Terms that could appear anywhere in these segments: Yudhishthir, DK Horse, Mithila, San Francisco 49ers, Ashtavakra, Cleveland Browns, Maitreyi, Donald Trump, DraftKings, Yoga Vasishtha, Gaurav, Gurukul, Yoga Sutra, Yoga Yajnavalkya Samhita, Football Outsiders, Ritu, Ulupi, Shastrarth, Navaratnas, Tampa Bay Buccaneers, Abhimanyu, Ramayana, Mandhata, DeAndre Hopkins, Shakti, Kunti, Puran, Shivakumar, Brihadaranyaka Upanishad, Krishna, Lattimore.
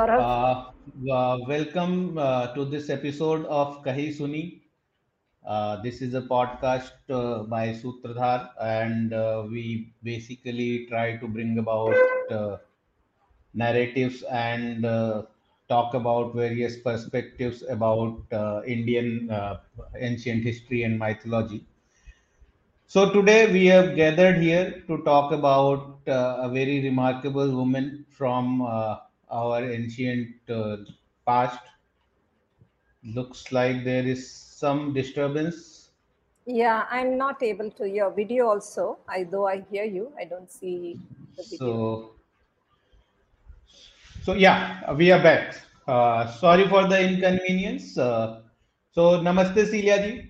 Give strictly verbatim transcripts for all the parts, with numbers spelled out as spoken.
Gaurav. Uh, uh, welcome uh, to this episode of Kahi Suni. Uh, this is a podcast uh, by Sutradhar, and uh, we basically try to bring about uh, narratives and uh, talk about various perspectives about uh, Indian uh, ancient history and mythology. So today we have gathered here to talk about uh, a very remarkable woman from uh, our ancient uh, past. Looks like there is some disturbance. Yeah, I'm not able to hear video also. I though I hear you, I don't see the video. So, so yeah, we are back. Uh, sorry for the inconvenience. Uh, so namaste Celia ji.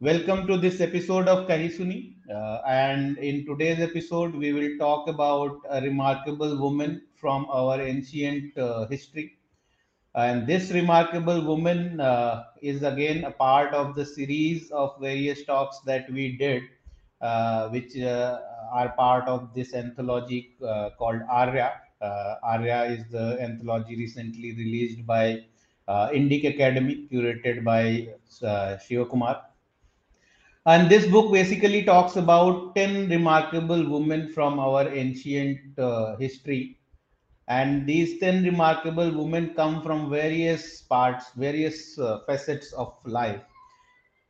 Welcome to this episode of Kahi Suni, uh, and in today's episode we will talk about a remarkable woman from our ancient uh, history, and this remarkable woman uh, is again a part of the series of various talks that we did, uh, which uh, are part of this anthology uh, called Arya. Uh, Arya is the anthology recently released by uh, Indic Academy, curated by uh, Shivakumar. And this book basically talks about ten remarkable women from our ancient uh, history. And these ten remarkable women come from various parts, various uh, facets of life.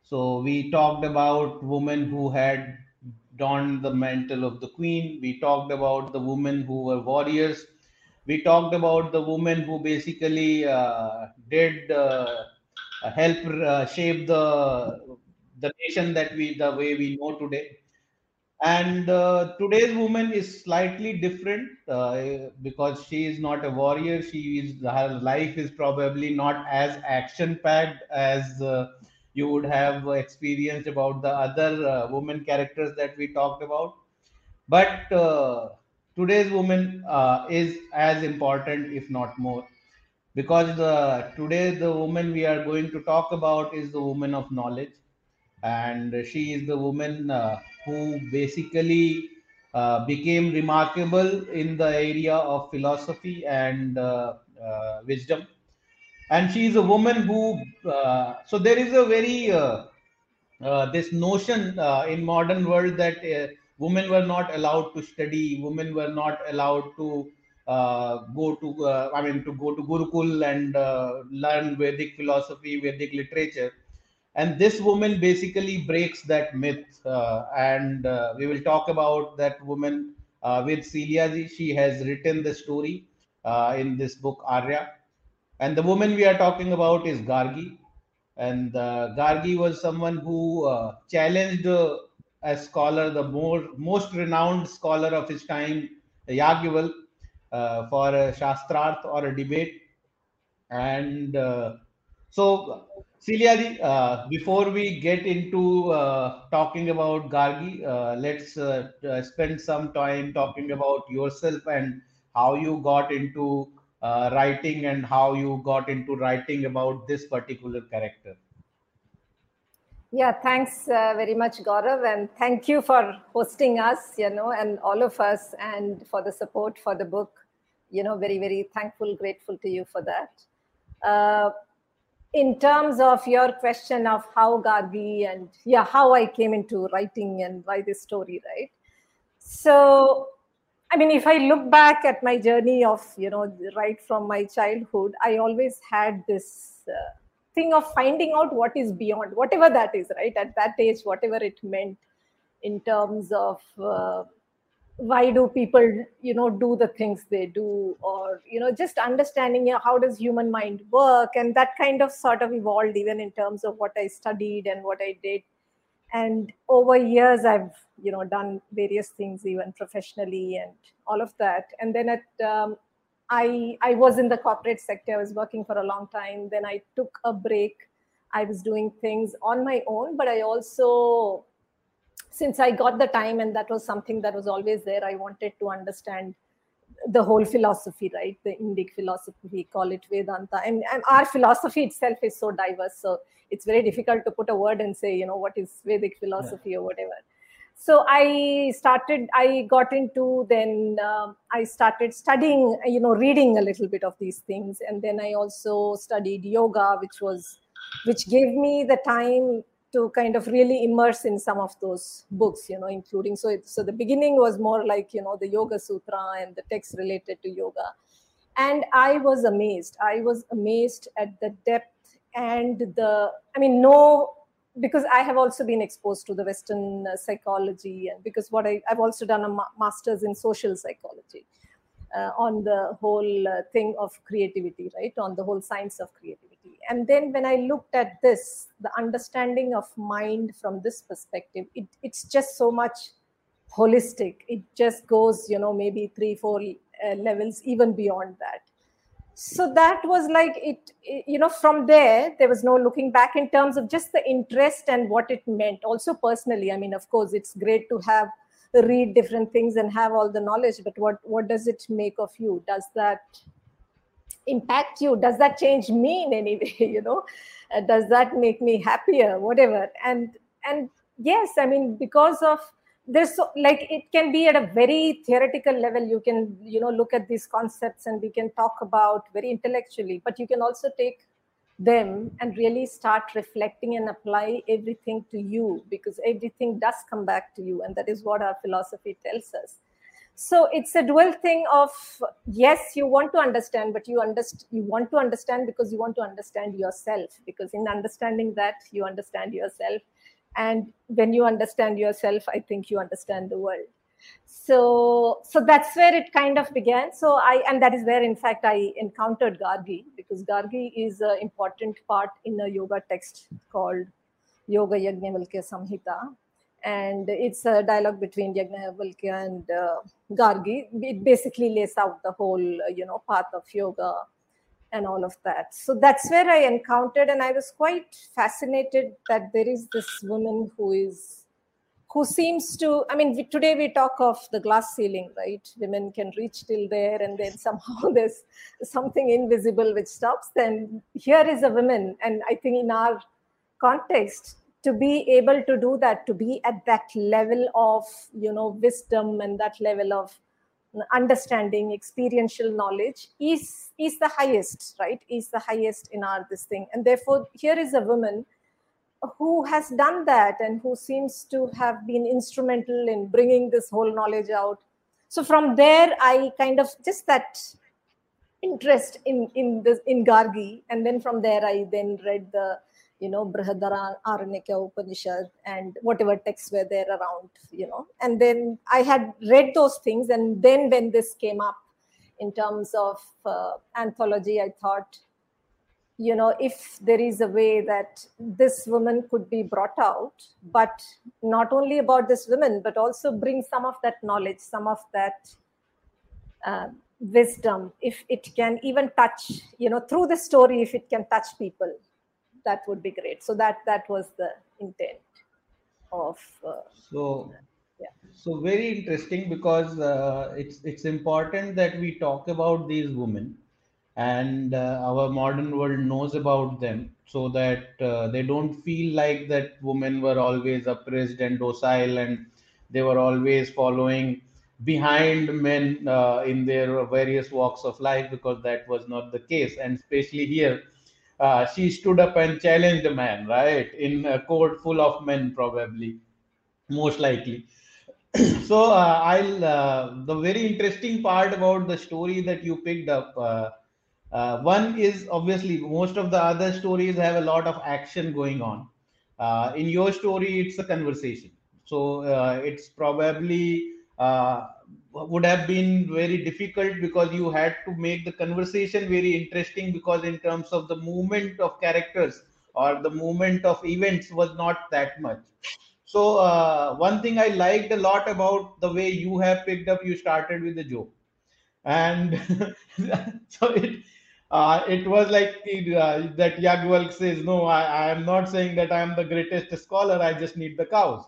So we talked about women who had donned the mantle of the queen. We talked about the women who were warriors. We talked about the women who basically uh, did uh, help uh, shape the... the nation that we, the way we know today. And uh, today's woman is slightly different uh, because she is not a warrior. She is, her life is probably not as action-packed as uh, you would have experienced about the other uh, woman characters that we talked about. But uh, today's woman uh, is as important, if not more, because the, today the woman we are going to talk about is the woman of knowledge. And she is the woman uh, who basically uh, became remarkable in the area of philosophy and uh, uh, wisdom. And she is a woman who, uh, so there is a very, uh, uh, this notion uh, in modern world that uh, women were not allowed to study, women were not allowed to uh, go to, uh, I mean, to go to Gurukul and uh, learn Vedic philosophy, Vedic literature. And this woman basically breaks that myth, uh, and uh, we will talk about that woman uh, with Celia ji. She has written the story uh, in this book Arya, and the woman we are talking about is Gargi. And uh, Gargi was someone who uh, challenged uh, a scholar, the more, most renowned scholar of his time, Yagyavalk, uh, for a Shastrarth or a debate. And uh, so Celia ji, uh, before we get into uh, talking about Gargi, uh, let's uh, spend some time talking about yourself and how you got into uh, writing and how you got into writing about this particular character. Yeah, thanks uh, very much, Gaurav, and thank you for hosting us, you know, and all of us, and for the support for the book. You know, very, very thankful, grateful to you for that. Uh, In terms of your question of how Gargi and yeah, how I came into writing and why this story, right? So, I mean, if I look back at my journey of, you know, right from my childhood, I always had this uh, thing of finding out what is beyond, whatever that is, right? At that age, whatever it meant in terms of uh, why do people, you know, do the things they do, or, you know, just understanding, you know, how does human mind work? And that kind of sort of evolved even in terms of what I studied and what I did. And over years, I've, you know, done various things, even professionally and all of that. And then at, um, I, I was in the corporate sector. I was working for a long time. Then I took a break. I was doing things on my own, but I also... Since I got the time, and that was something that was always there, I wanted to understand the whole philosophy, right? The Indic philosophy, we call it Vedanta. And, and our philosophy itself is so diverse. So it's very difficult to put a word and say, you know, what is Vedic philosophy, yeah, or whatever. So I started, I got into, then uh, I started studying, you know, reading a little bit of these things. And then I also studied yoga, which was, which gave me the time to kind of really immerse in some of those books, you know, including, so it, so the beginning was more like, you know, the Yoga Sutra and the texts related to yoga. And I was amazed. I was amazed at the depth and the, I mean, no, because I have also been exposed to the Western psychology, and because what I, I've also done a ma master's in social psychology uh, on the whole uh, thing of creativity, right? On the whole science of creativity. And then when I looked at this, the understanding of mind from this perspective, it, it's just so much holistic. It just goes, you know, maybe three, four uh, levels, even beyond that. So that was like it, it, you know, from there, there was no looking back in terms of just the interest and what it meant. Also personally, I mean, of course, it's great to have, read different things and have all the knowledge, but what, what does it make of you? Does that impact you? Does that change me in any way, you know? Uh, does that make me happier, whatever? And, and yes, I mean, because of, there's so, like, it can be at a very theoretical level. You can, you know, look at these concepts and we can talk about very intellectually, but you can also take them and really start reflecting and apply everything to you, because everything does come back to you. And that is what our philosophy tells us. So it's a dual thing of, yes, you want to understand, but you underst- you want to understand because you want to understand yourself, because in understanding that, you understand yourself. And when you understand yourself, I think you understand the world. So, so that's where it kind of began. So I, and that is where, in fact, I encountered Gargi, because Gargi is an important part in a yoga text called Yoga Yajnavalkya Samhita. And it's a dialogue between Yajnavalkya and uh, Gargi. It basically lays out the whole, you know, path of yoga and all of that. So that's where I encountered, and I was quite fascinated that there is this woman who is, who seems to, I mean, we, today we talk of the glass ceiling, right? Women can reach till there, and then somehow there's something invisible which stops them. Here is a woman, and I think in our context, to be able to do that, to be at that level of, you know, wisdom and that level of understanding, experiential knowledge is is the highest, right? Is the highest in our this thing. And therefore, here is a woman who has done that and who seems to have been instrumental in bringing this whole knowledge out. So from there, I kind of just that interest in in this in Gargi, and then from there, I then read the, you know, Brihadaranyaka Upanishad and whatever texts were there around, you know. And then I had read those things. And then when this came up in terms of uh, anthology, I thought, you know, if there is a way that this woman could be brought out, but not only about this woman, but also bring some of that knowledge, some of that uh, wisdom, if it can even touch, you know, through the story, if it can touch people, that would be great. So that that was the intent of uh, so uh, yeah. So very interesting, because uh, it's it's important that we talk about these women, and uh, our modern world knows about them, so that uh, they don't feel like that women were always oppressed and docile, and they were always following behind men uh, in their various walks of life, because that was not the case. And especially here, Uh, she stood up and challenged a man, right? In a court full of men, probably, most likely. So uh, I'll uh, the very interesting part about the story that you picked up. Uh, uh, one is obviously most of the other stories have a lot of action going on. Uh, in your story, it's a conversation. So uh, it's probably uh, would have been very difficult, because you had to make the conversation very interesting, because in terms of the movement of characters or the movement of events was not that much. So uh, one thing I liked a lot about the way you have picked up, you started with a joke, and so it uh, it was like the, uh, that Yagyavalk says, no, I, I am not saying that I am the greatest scholar, I just need the cows.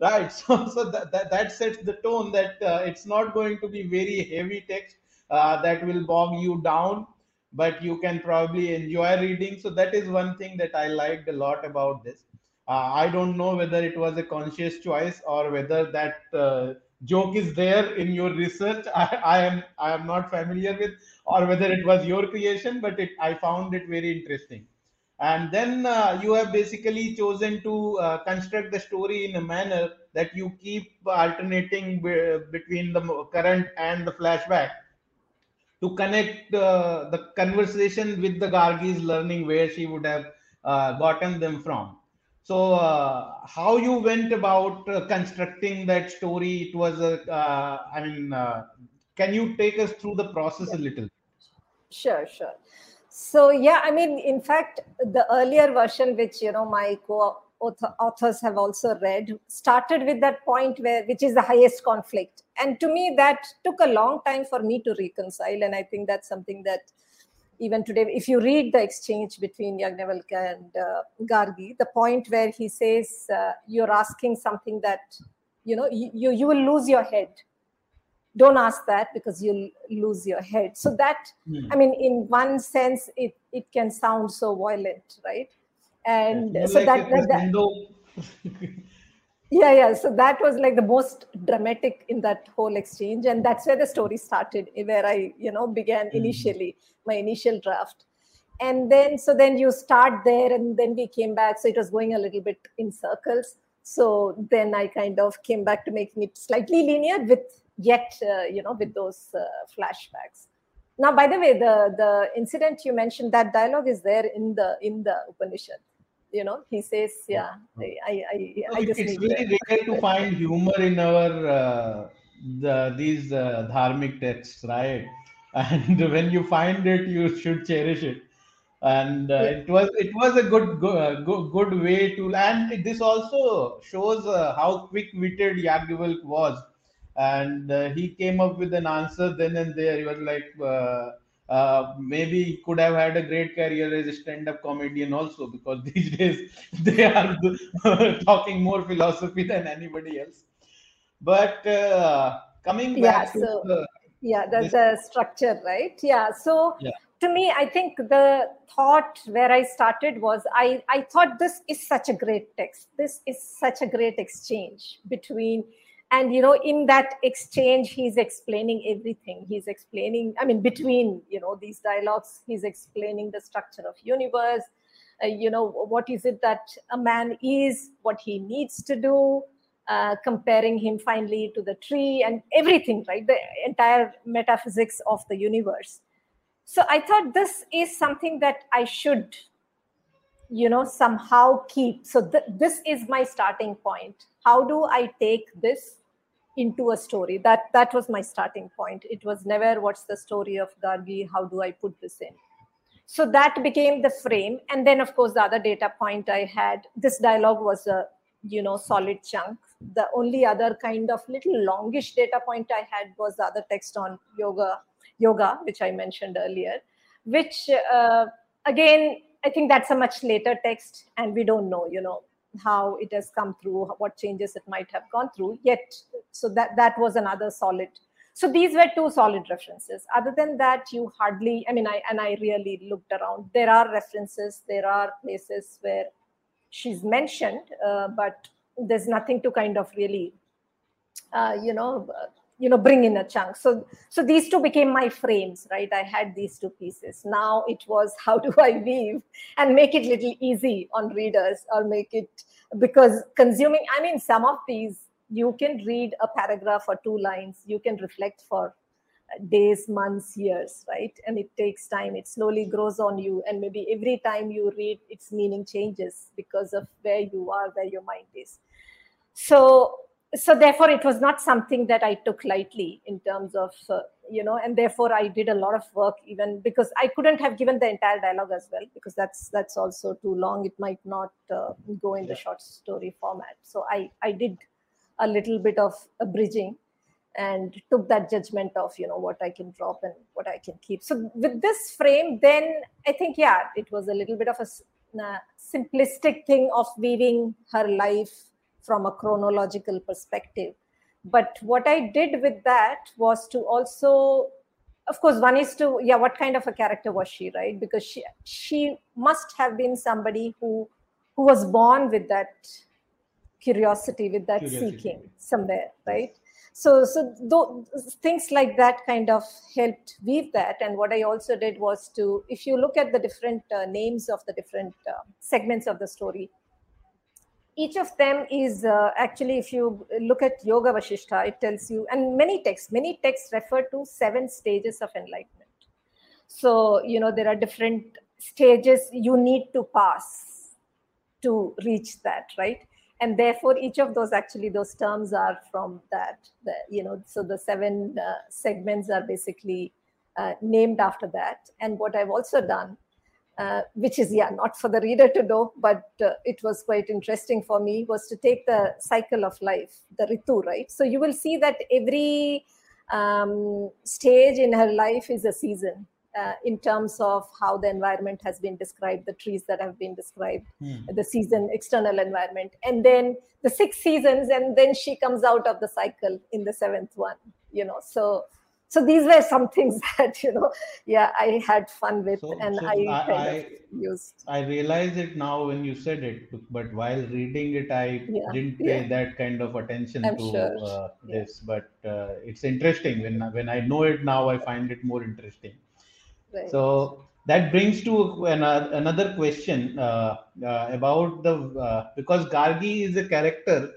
Right. So, so that, that, that sets the tone that uh, it's not going to be very heavy text uh, that will bog you down, but you can probably enjoy reading. So that is one thing that I liked a lot about this. Uh, I don't know whether it was a conscious choice or whether that uh, joke is there in your research. I, I am I am not familiar with, or whether it was your creation, but it, I found it very interesting. And then uh, you have basically chosen to uh, construct the story in a manner that you keep alternating b- between the current and the flashback to connect uh, the conversation with the Gargi's learning, where she would have uh, gotten them from. So uh, how you went about uh, constructing that story? It was a, uh, I mean, uh, can you take us through the process yeah. a little? Sure, sure. So yeah, I mean, in fact, the earlier version, which you know my co-authors have also read, started with that point where, which is the highest conflict, and to me that took a long time for me to reconcile, and I think that's something that even today, if you read the exchange between Yagnavalkya and uh, Gargi, the point where he says, uh, you're asking something that, you know, you, you, you will lose your head. Don't ask that because you'll lose your head. So that, mm. I mean, in one sense, it, it can sound so violent, right? And so like that... that, that yeah, yeah. So that was like the most dramatic in that whole exchange. And that's where the story started, where I, you know, began initially, my initial draft. And then, so then you start there and then we came back. So it was going a little bit in circles. So then I kind of came back to making it slightly linear with yet, uh, you know, with those uh, flashbacks. Now, by the way, the, the incident you mentioned, that dialogue is there in the in the Upanishad. You know, he says, yeah, I, I, I, I just it's need really rare to find humor in our uh, the, these uh, dharmic texts, right? And when you find it, you should cherish it. And uh, yeah. it was it was a good go, go, good way to. And this also shows uh, how quick-witted Yagyavalk was, and uh, he came up with an answer then and there. He was like. Uh, Uh, maybe he could have had a great career as a stand-up comedian also, because these days they are talking more philosophy than anybody else. But uh, coming back yeah, so, to the, yeah, that's the structure, right? Yeah. So yeah. to me, I think the thought where I started was I I thought this is such a great text. This is such a great exchange between. And, you know, in that exchange, he's explaining everything. He's explaining, I mean, between, you know, these dialogues, he's explaining the structure of universe, uh, you know, what is it that a man is, what he needs to do, uh, comparing him finally to the tree and everything, right? The entire metaphysics of the universe. So I thought this is something that I should, you know, somehow keep. So th- this is my starting point. How do I take this into a story? That that was my starting point. It was never what's the story of Gargi, how do I put this in? So that became the frame. And then, of course, the other data point I had, this dialogue was a, you know, solid chunk. The only other kind of little longish data point I had was the other text on yoga, yoga, which I mentioned earlier, which, uh, again, I think that's a much later text, and we don't know, you know, how it has come through, what changes it might have gone through yet. So that, that was another solid. So these were two solid references. Other than that, you hardly, I mean, I and I really looked around. There are references, there are places where she's mentioned, uh, but there's nothing to kind of really, uh, you know, uh, you know, bring in a chunk. So, so these two became my frames, right? I had these two pieces. Now it was, how do I weave and make it little easy on readers, or make it, because consuming, I mean, some of these, you can read a paragraph or two lines, you can reflect for days, months, years, right? And it takes time, it slowly grows on you. And maybe every time you read, its meaning changes because of where you are, where your mind is. So, So therefore, it was not something that I took lightly in terms of, uh, you know, and therefore I did a lot of work, even because I couldn't have given the entire dialogue as well, because that's that's also too long. It might not uh, go in yeah. the short story format. So I, I did a little bit of abridging and took that judgment of, you know, what I can drop and what I can keep. So with this frame, then I think, yeah, it was a little bit of a uh, simplistic thing of weaving her life from a chronological perspective. But what I did with that was to also, of course, one is to, yeah, what kind of a character was she, right? Because she she must have been somebody who who was born with that curiosity, with that curiosity. seeking somewhere, right? So, so though, things like that kind of helped weave that. And what I also did was to, if you look at the different uh, names of the different uh, segments of the story, each of them is uh, actually, if you look at Yoga Vasishtha, it tells you, and many texts, many texts refer to seven stages of enlightenment. So, you know, there are different stages you need to pass to reach that, right? And therefore, each of those, actually, those terms are from that, the, you know, so the seven uh, segments are basically uh, named after that. And what I've also done, uh, which is, yeah, not for the reader to know, but uh, it was quite interesting for me, was to take the cycle of life, the Ritu, right? So you will see that every um, stage in her life is a season. Uh, in terms of how the environment has been described, the trees that have been described, mm. the season, external environment, and then the six seasons, and then she comes out of the cycle in the seventh one, you know. So, so these were some things that, you know, yeah, I had fun with, so, and so I, I kind I, of used. I realize it now when you said it, but while reading it, I yeah. didn't pay yeah. that kind of attention I'm to sure. uh, yeah. this. But uh, it's interesting when when I know it now, I find it more interesting. Right. So that brings to another, another question uh, uh, about the, uh, because Gargi is a character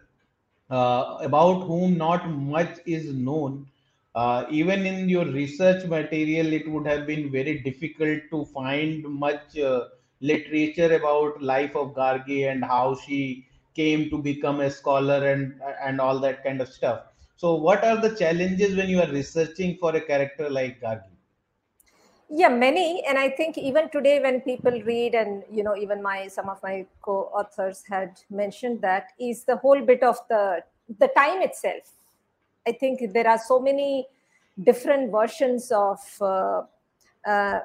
uh, about whom not much is known. Uh, even in your research material, it would have been very difficult to find much uh, literature about life of Gargi and how she came to become a scholar and, and all that kind of stuff. So what are the challenges when you are researching for a character like Gargi? Yeah, many. And I think even today when people read, and, you know, even my, some of my co-authors had mentioned that, is the whole bit of the, the time itself. I think there are so many different versions of uh, uh,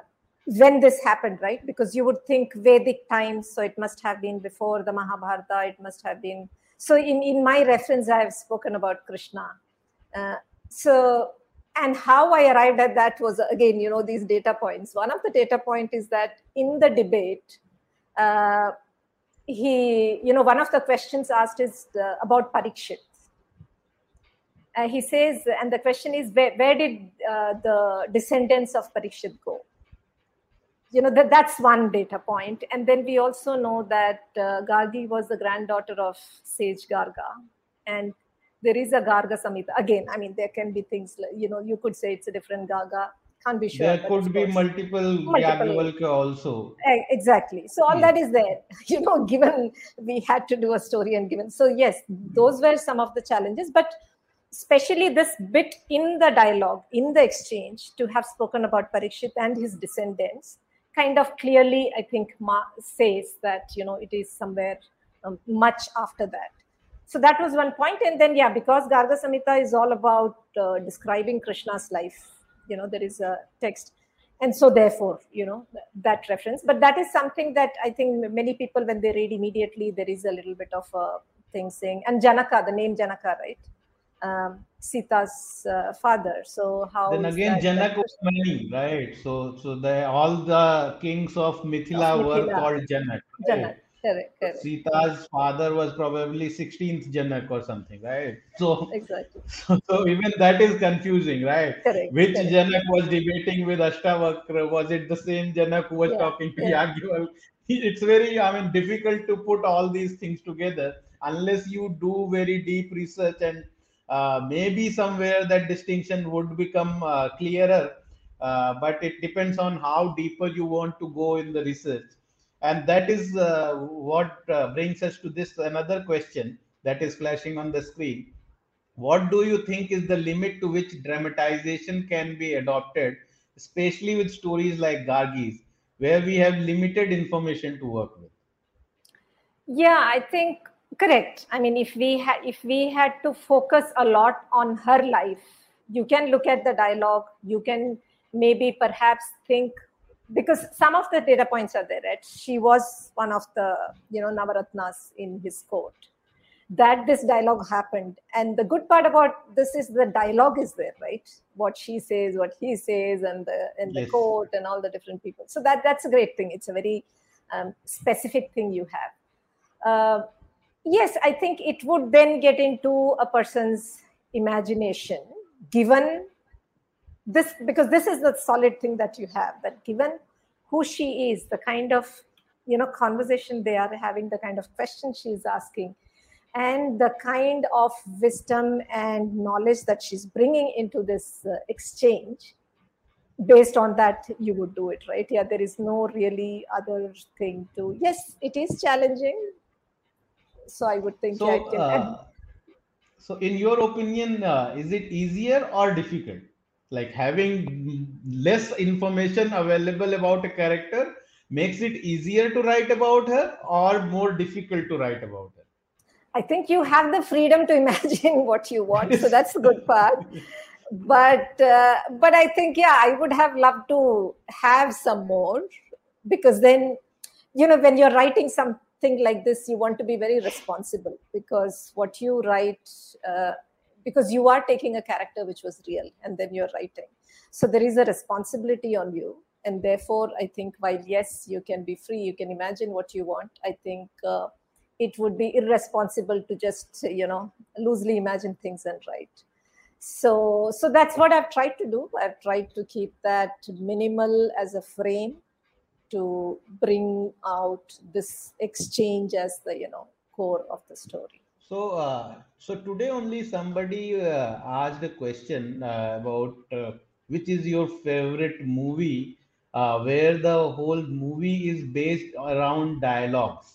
when this happened, right? Because you would think Vedic times, so it must have been before the Mahabharata, it must have been. So in, in my reference, I have spoken about Krishna. Uh, so... And how I arrived at that was, again, you know, these data points. One of the data points is that in the debate, uh, he, you know, one of the questions asked is uh, about Parikshit. Uh, he says, and the question is, where, where did uh, the descendants of Parikshit go? You know, that, that's one data point. And then we also know that uh, Gargi was the granddaughter of Sage Garga. And there is a Garga Samhita. Again, I mean, there can be things, like, you know, you could say it's a different Garga. Can't be sure. There could be multiple Yagyavalkya also. Exactly. So all yeah. that is there, you know, given we had to do a story and given. So yes, those were some of the challenges, but especially this bit in the dialogue, in the exchange, to have spoken about Parikshit and his descendants kind of clearly, I think, Ma says that, you know, it is somewhere um, much after that. So that was one point. And then, yeah, because Garga Samhita is all about uh, describing Krishna's life, you know, there is a text. And so therefore, you know, that reference. But that is something that I think many people, when they read immediately, there is a little bit of a thing saying, and Janaka, the name Janaka, right? Um, Sita's uh, father. So how then again, Janak was many, right? So, so the, all the kings of Mithila, of Mithila. were called Janak. Right? Janak. Correct, correct. Sita's father was probably sixteenth Janak or something, right? So, exactly. so, so even that is confusing, right? Correct, Which correct. Janak was debating with Ashtavakra? Was it the same Janak who was yeah, talking to yeah. Yagyavalkya? It's very, I mean, difficult to put all these things together unless you do very deep research, and uh, maybe somewhere that distinction would become uh, clearer. Uh, but it depends on how deeper you want to go in the research. And that is uh, what uh, brings us to this another question that is flashing on the screen. What do you think is the limit to which dramatization can be adopted, especially with stories like Gargi's, where we have limited information to work with? Yeah, I think, correct. I mean, if we, ha if we had to focus a lot on her life, you can look at the dialogue, you can maybe perhaps think, because some of the data points are there, right? She was one of the, you know, Navaratnas in his court, that this dialogue happened. And the good part about this is the dialogue is there, right? What she says, what he says, and the, and yes. the court and all the different people. So that, that's a great thing. It's a very um, specific thing you have. uh, yes, I think it would then get into a person's imagination, given this, because this is the solid thing that you have, that given who she is, the kind of, you know, conversation they are having, the kind of question she is asking, and the kind of wisdom and knowledge that she's bringing into this uh, exchange, based on that, you would do it, right? Yeah, there is no really other thing to, yes, it is challenging. So I would think. So, I can, uh, so in your opinion, uh, is it easier or difficult? Like having less information available about a character makes it easier to write about her or more difficult to write about her? I think you have the freedom to imagine what you want. So that's the good part. But uh, but I think, yeah, I would have loved to have some more, because then, you know, when you're writing something like this, you want to be very responsible, because what you write, uh, because you are taking a character which was real and then you're writing. So there is a responsibility on you. And therefore, I think while, yes, you can be free, you can imagine what you want, I think uh, it would be irresponsible to just, you know, loosely imagine things and write. So, so that's what I've tried to do. I've tried to keep that minimal as a frame to bring out this exchange as the, you know, core of the story. So, uh, so today only somebody uh, asked a question uh, about uh, which is your favorite movie, uh, where the whole movie is based around dialogues.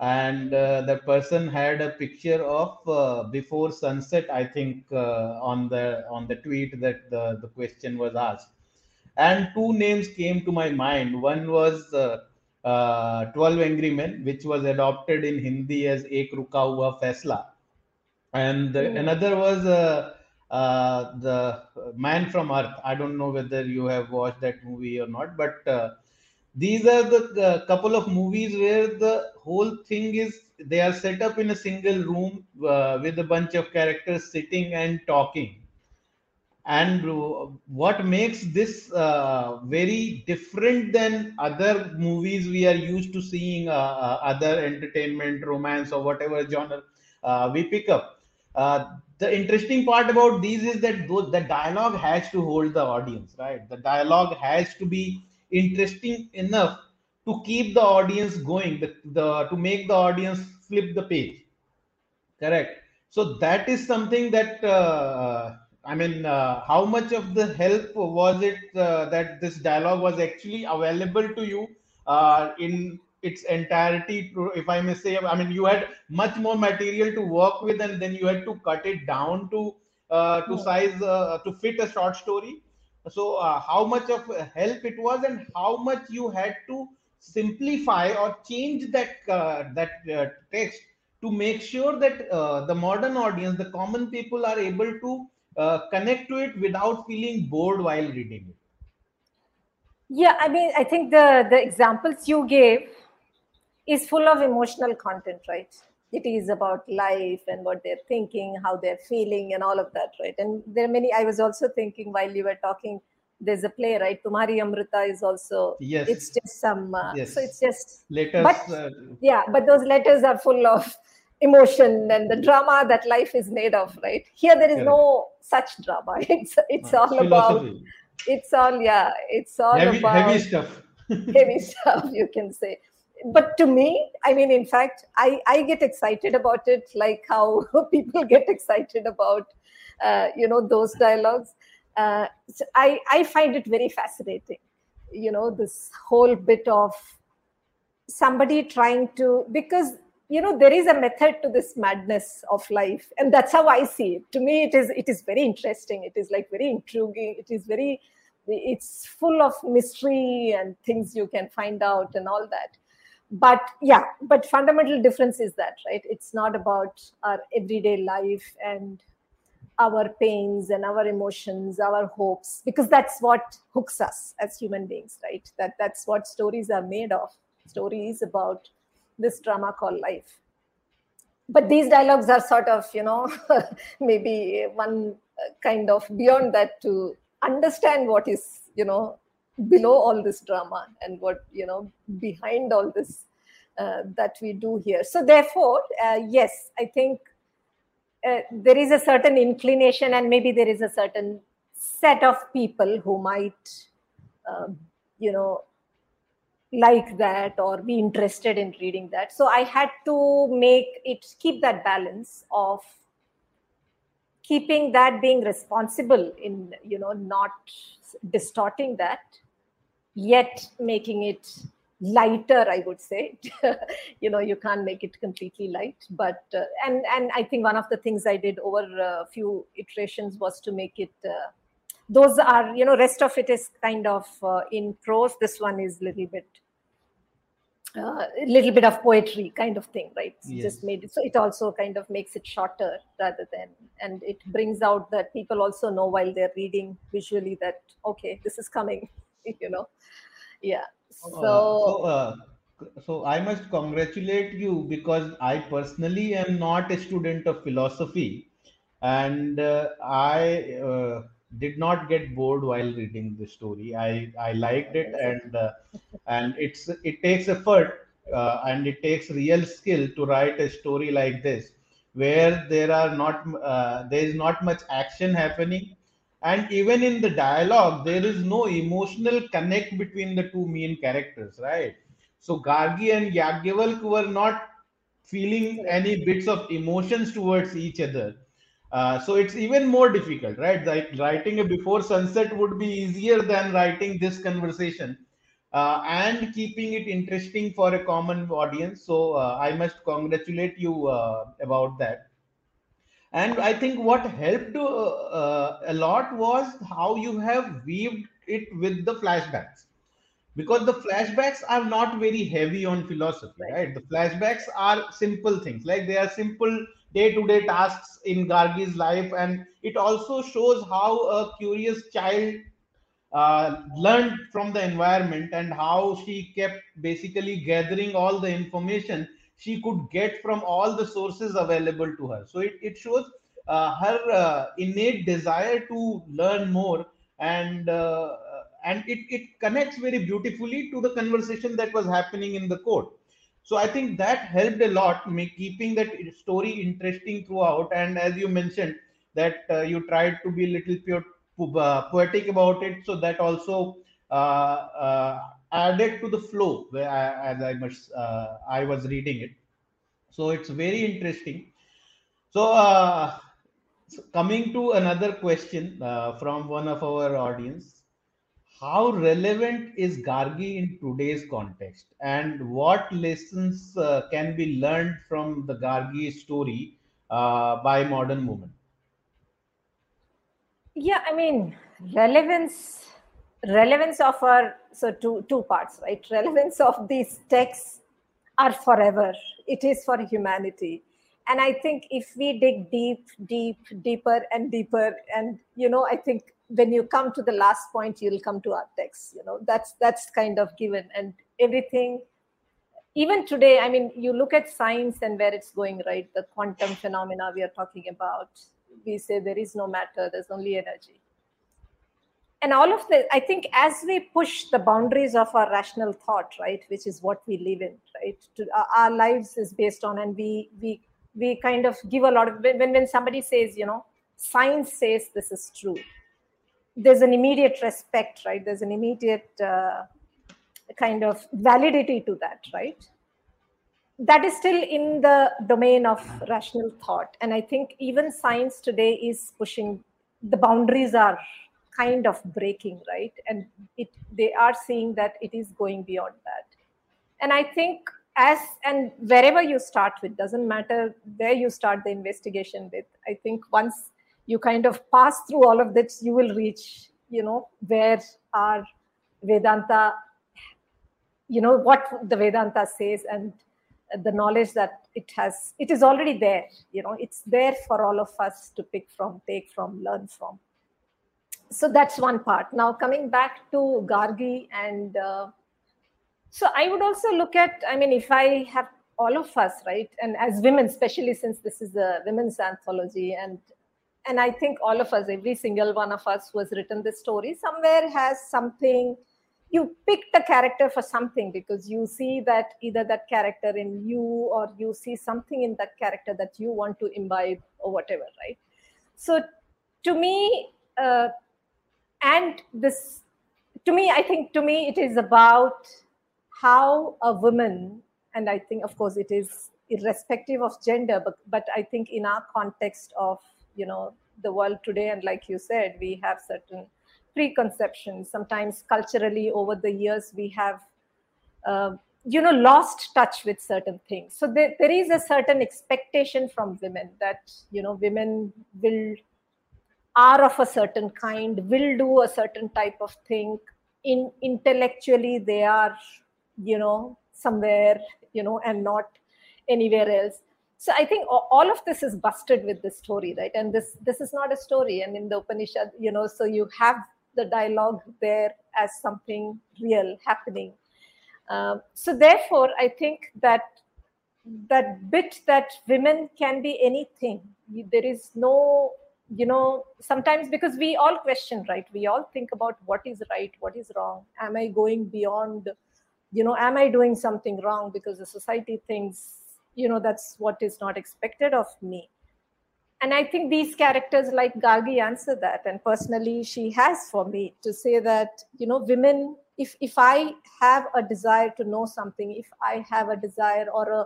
And uh, the person had a picture of uh, Before Sunset, I think, uh, on the on the tweet that the, the question was asked. And two names came to my mind. One was uh, uh, twelve Angry Men, which was adopted in Hindi as Ek Ruka Hua Faisla. And the, another was uh, uh, the Man from Earth. I don't know whether you have watched that movie or not, but uh, these are the uh, couple of movies where the whole thing is, they are set up in a single room uh, with a bunch of characters sitting and talking. And what makes this uh, very different than other movies we are used to seeing, uh, other entertainment, romance, or whatever genre uh, we pick up. Uh, the interesting part about these is that the dialogue has to hold the audience, right? The dialogue has to be interesting enough to keep the audience going, the, the to make the audience flip the page. Correct. So that is something that, uh, I mean, uh, how much of the help was it uh, that this dialogue was actually available to you uh, in its entirety, if I may say? I mean, you had much more material to work with, and then you had to cut it down to, uh, to size, uh, to fit a short story. So uh, how much of help it was, and how much you had to simplify or change that uh, that uh, text to make sure that uh, the modern audience, the common people, are able to uh, connect to it without feeling bored while reading it? Yeah, I mean, I think the, the examples you gave is full of emotional content, right? It is about life and what they're thinking, how they're feeling, and all of that, right? And there are many, I was also thinking while you were talking, there's a play, right? Tumhari Amrita is also, yes. It's just some, uh, yes. So it's just, letters, but, uh, yeah, but those letters are full of emotion and the drama that life is made of, right? Here, there is correct. No such drama. It's, it's uh, all philosophy. About, it's all, yeah, it's all heavy, about heavy stuff. Heavy stuff, you can say. But to me, I mean, in fact, I, I get excited about it, like how people get excited about, uh, you know, those dialogues. Uh, so I, I find it very fascinating, you know, this whole bit of somebody trying to, because, you know, there is a method to this madness of life. And that's how I see it. To me, it is, it is very interesting. It is like very intriguing. It is very, it's full of mystery and things you can find out and all that. But yeah, but fundamental difference is that, right? It's not about our everyday life and our pains and our emotions, our hopes, because that's what hooks us as human beings, right? That that's what stories are made of. Stories about this drama called life. But these dialogues are sort of, you know, maybe one kind of beyond that to understand what is, you know, below all this drama and what, you know, behind all this uh, that we do here. So therefore, uh, yes, I think uh, there is a certain inclination, and maybe there is a certain set of people who might, um, you know, like that or be interested in reading that. So I had to make it, keep that balance of keeping that, being responsible in, you know, not distorting that, yet making it lighter, I would say. You know, you can't make it completely light, but, uh, and, and I think one of the things I did over a few iterations was to make it, uh, those are, you know, rest of it is kind of uh, in prose. This one is little bit, uh, little bit of poetry kind of thing, right? Yes. Just made it. So it also kind of makes it shorter rather than, and it brings out that people also know while they're reading visually that, okay, this is coming, you know? Yeah. So, uh, so, uh, so I must congratulate you, because I personally am not a student of philosophy, and uh, I, uh, did not get bored while reading the story. I, I liked it, and uh, and it's it takes effort uh, and it takes real skill to write a story like this, where there are not uh, there is not much action happening, and even in the dialogue there is no emotional connect between the two main characters, right? So Gargi and Yagyavalk were not feeling any bits of emotions towards each other. Uh, so it's even more difficult, right? Like writing a Before Sunset would be easier than writing this conversation, uh, and keeping it interesting for a common audience. So uh, I must congratulate you uh, about that. And I think what helped uh, uh, a lot was how you have weaved it with the flashbacks, because the flashbacks are not very heavy on philosophy, right? The flashbacks are simple things, like they are simple day-to-day tasks in Gargi's life, and it also shows how a curious child uh, learned from the environment, and how she kept basically gathering all the information she could get from all the sources available to her. So it, it shows uh, her uh, innate desire to learn more, and uh, and it, it connects very beautifully to the conversation that was happening in the court. So I think that helped a lot, make, keeping that story interesting throughout. And as you mentioned, that uh, you tried to be a little pure, uh, poetic about it. So that also uh, uh, added to the flow, where I, as I, must, uh, I was reading it. So it's very interesting. So, uh, so coming to another question uh, from one of our audience. How relevant is Gargi in today's context, and what lessons uh, can be learned from the Gargi story uh, by modern women? Yeah, I mean, relevance, relevance of our, so two, two parts, right? Relevance of these texts are forever. It is for humanity. And I think if we dig deep, deep, deeper and deeper, and, you know, I think when you come to the last point, you'll come to our text, you know, that's, that's kind of given, and everything, even today, I mean, you look at science and where it's going, right? The quantum phenomena we are talking about, we say there is no matter, there's only energy. And all of this, I think as we push the boundaries of our rational thought, right, which is what we live in, right, to, our, our lives is based on, and we, we, we kind of give a lot of, when, when somebody says, you know, science says this is true, there's an immediate respect, right? There's an immediate uh, kind of validity to that, right? That is still in the domain of rational thought. And I think even science today is pushing, the boundaries are kind of breaking, right? And it, they are seeing that it is going beyond that. And I think as, and wherever you start with, doesn't matter where you start the investigation with, I think once you kind of pass through all of this, you will reach, you know, where our Vedanta, you know, what the Vedanta says, and the knowledge that it has, it is already there, you know, it's there for all of us to pick from, take from, learn from. So that's one part. Now coming back to Gargi, and uh, so I would also look at, I mean, if I have all of us, right, and as women, especially since this is a women's anthology, and And I think all of us, every single one of us who has written this story, somewhere has something, you pick the character for something because you see that either that character in you or you see something in that character that you want to imbibe or whatever, right? So to me, uh, and this, to me, I think to me, it is about how a woman, and I think, of course, it is irrespective of gender, but, but I think in our context of, you know, the world today, and like you said, we have certain preconceptions. Sometimes culturally over the years, we have, uh, you know, lost touch with certain things. So there, there is a certain expectation from women that, you know, women will are of a certain kind, will do a certain type of thing. In intellectually, they are, you know, somewhere, you know, and not anywhere else. So I think all of this is busted with this story, right? And this this is not a story. And in the Upanishad, you know, so you have the dialogue there as something real happening. Um, so therefore, I think that that bit that women can be anything. There is no, you know, sometimes because we all question, right? We all think about what is right, what is wrong. Am I going beyond, you know, am I doing something wrong because the society thinks, you know, that's what is not expected of me. And I think these characters like Gargi answer that. And personally, she has for me to say that, you know, women, if, if I have a desire to know something, if I have a desire or a,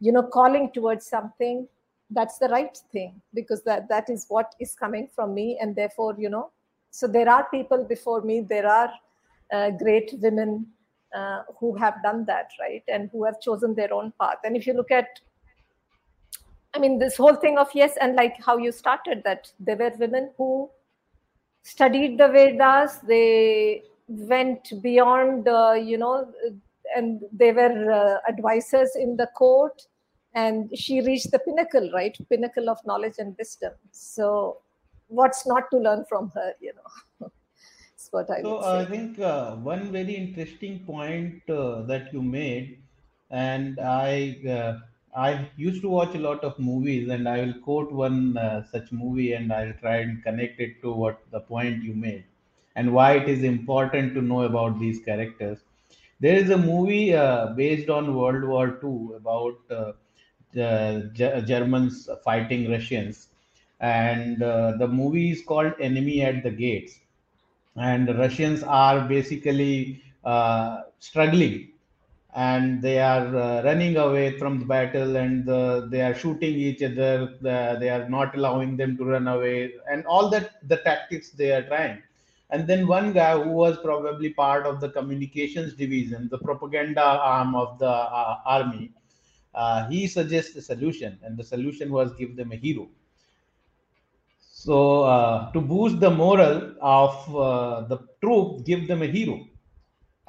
you know, calling towards something, that's the right thing, because that, that is what is coming from me. And therefore, you know, so there are people before me, there are uh, great women uh, who have done that, right? And who have chosen their own path. And if you look at, I mean, this whole thing of yes, and like how you started that, there were women who studied the Vedas, they went beyond the, you know, and they were uh, advisors in the court, and she reached the pinnacle, right? Pinnacle of knowledge and wisdom. So what's not to learn from her, you know? That's what I so, would say. I think uh, one very interesting point uh, that you made, and I... Uh, I used to watch a lot of movies, and I will quote one uh, such movie, and I'll try and connect it to what the point you made and why it is important to know about these characters. There is a movie uh, based on World War Two about uh, the G Germans fighting Russians, and uh, the movie is called Enemy at the Gates, and the Russians are basically uh, struggling. And they are uh, running away from the battle, and the, they are shooting each other. The, they are not allowing them to run away, and all that the tactics they are trying. And then one guy who was probably part of the communications division, the propaganda arm of the uh, army, uh, he suggests a solution, and the solution was give them a hero. So uh, to boost the morale of uh, the troop, give them a hero.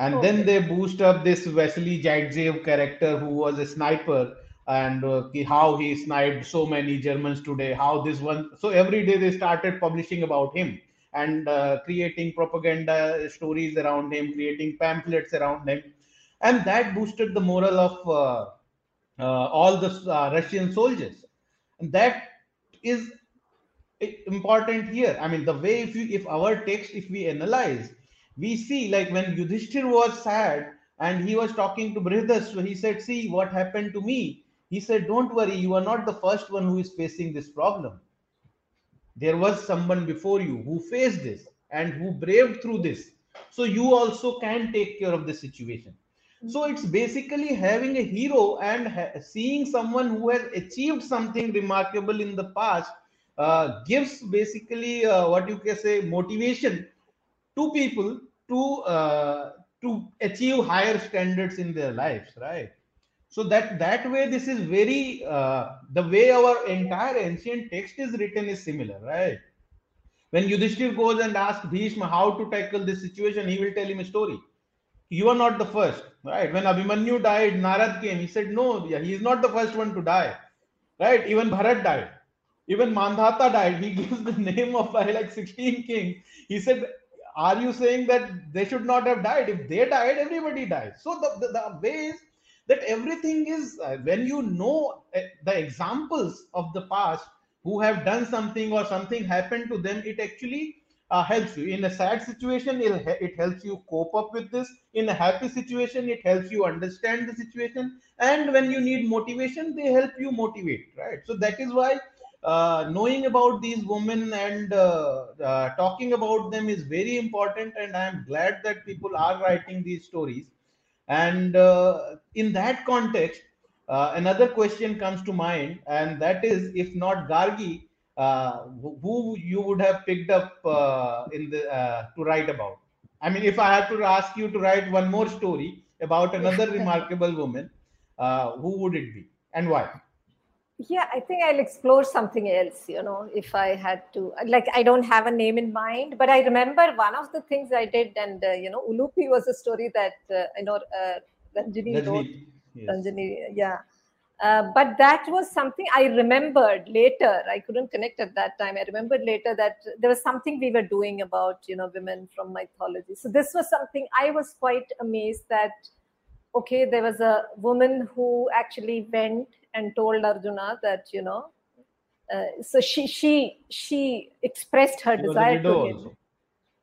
And okay. Then they boost up this Vasily Zaitsev character, who was a sniper, and uh, how he sniped so many Germans today, how this one. So every day they started publishing about him and uh, creating propaganda stories around him, creating pamphlets around him. And that boosted the morale of uh, uh, all the uh, Russian soldiers. And that is important here. I mean, the way if, you, if our text, if we analyze, we see, like when Yudhishthir was sad and he was talking to Brihadaranyaka, so he said, see what happened to me. He said, don't worry, you are not the first one who is facing this problem. There was someone before you who faced this and who braved through this. So you also can take care of the situation. So it's basically having a hero and ha seeing someone who has achieved something remarkable in the past uh, gives basically uh, what you can say motivation to people to uh, to achieve higher standards in their lives, right? So that that way, this is very uh, the way our entire ancient text is written is similar, right? When Yudhishthir goes and asks Bhishma how to tackle this situation, he will tell him a story. You are not the first, right? When Abhimanyu died, Narad came. He said, no, he is not the first one to die, right? Even Bharat died, even Mandhata died. He gives the name of like sixteen kings. He said, are you saying that they should not have died? If they died, everybody died. So the, the, the way is that everything is, uh, when you know uh, the examples of the past who have done something or something happened to them, it actually uh, helps you. In a sad situation, it, it helps you cope up with this. In a happy situation, it helps you understand the situation. And when you need motivation, they help you motivate, right? So that is why uh, knowing about these women and uh, uh, talking about them is very important. And I am glad that people are writing these stories. And uh, in that context, uh, another question comes to mind, and that is, if not Gargi, uh, who you would have picked up uh, in the uh, to write about? I mean, if I had to ask you to write one more story about another remarkable woman, uh, who would it be, and why? Yeah, I think I'll explore something else, you know, if I had to. Like, I don't have a name in mind, but I remember one of the things I did, and, uh, you know, Ulupi was a story that, uh, I know, uh, Ranjini wrote. Yes. Ranjini, yeah. Uh, but that was something I remembered later. I couldn't connect at that time. I remembered later that there was something we were doing about, you know, women from mythology. So this was something I was quite amazed that, okay, there was a woman who actually went and told Arjuna that, you know, uh, so she she she expressed her she desire to him.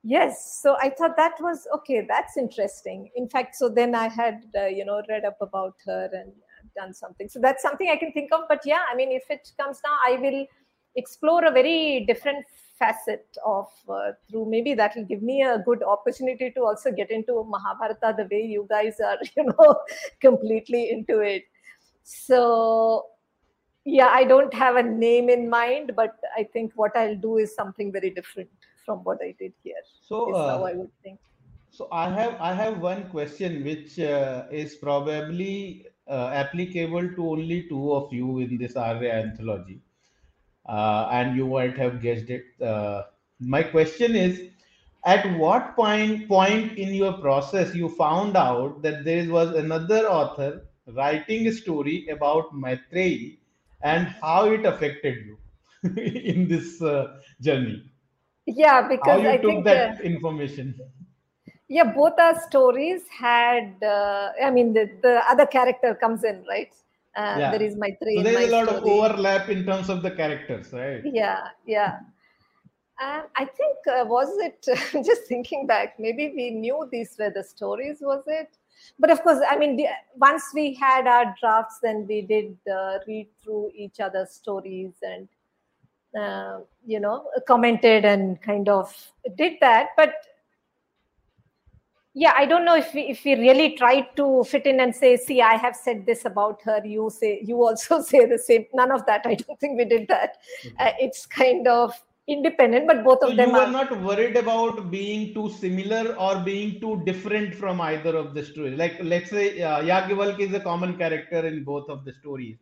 Yes, so I thought that was, okay, that's interesting. In fact, so then I had, uh, you know, read up about her and done something. So that's something I can think of. But yeah, I mean, if it comes now, I will explore a very different facet of, uh, through, maybe that will give me a good opportunity to also get into Mahabharata the way you guys are, you know, completely into it. So, yeah, I don't have a name in mind, but I think what I'll do is something very different from what I did here. So, is uh, how I would think. So I have I have one question which uh, is probably uh, applicable to only two of you in this Arya anthology, uh, and you might have guessed it. Uh, my question is, at what point point in your process you found out that there was another author writing a story about Maitreyi and how it affected you in this uh, journey? Yeah, because how you I took think that uh, information. Yeah, both our stories had, uh, I mean, the, the other character comes in, right? Uh, yeah. There is Maitreyi. So there is a lot story. of overlap in terms of the characters, right? Yeah, yeah. Uh, I think, uh, was it, just thinking back, maybe we knew these were the stories, was it? But of course, I mean, once we had our drafts, then we did uh, read through each other's stories and, uh, you know, commented and kind of did that. But yeah, I don't know if we, if we really tried to fit in and say, see, I have said this about her. You say, you also say the same. None of that. I don't think we did that. Mm-hmm. uh, it's kind of independent, but both so of them you are, are not worried about being too similar or being too different from either of the stories. Like, let's say uh, Yagyavalk is a common character in both of the stories,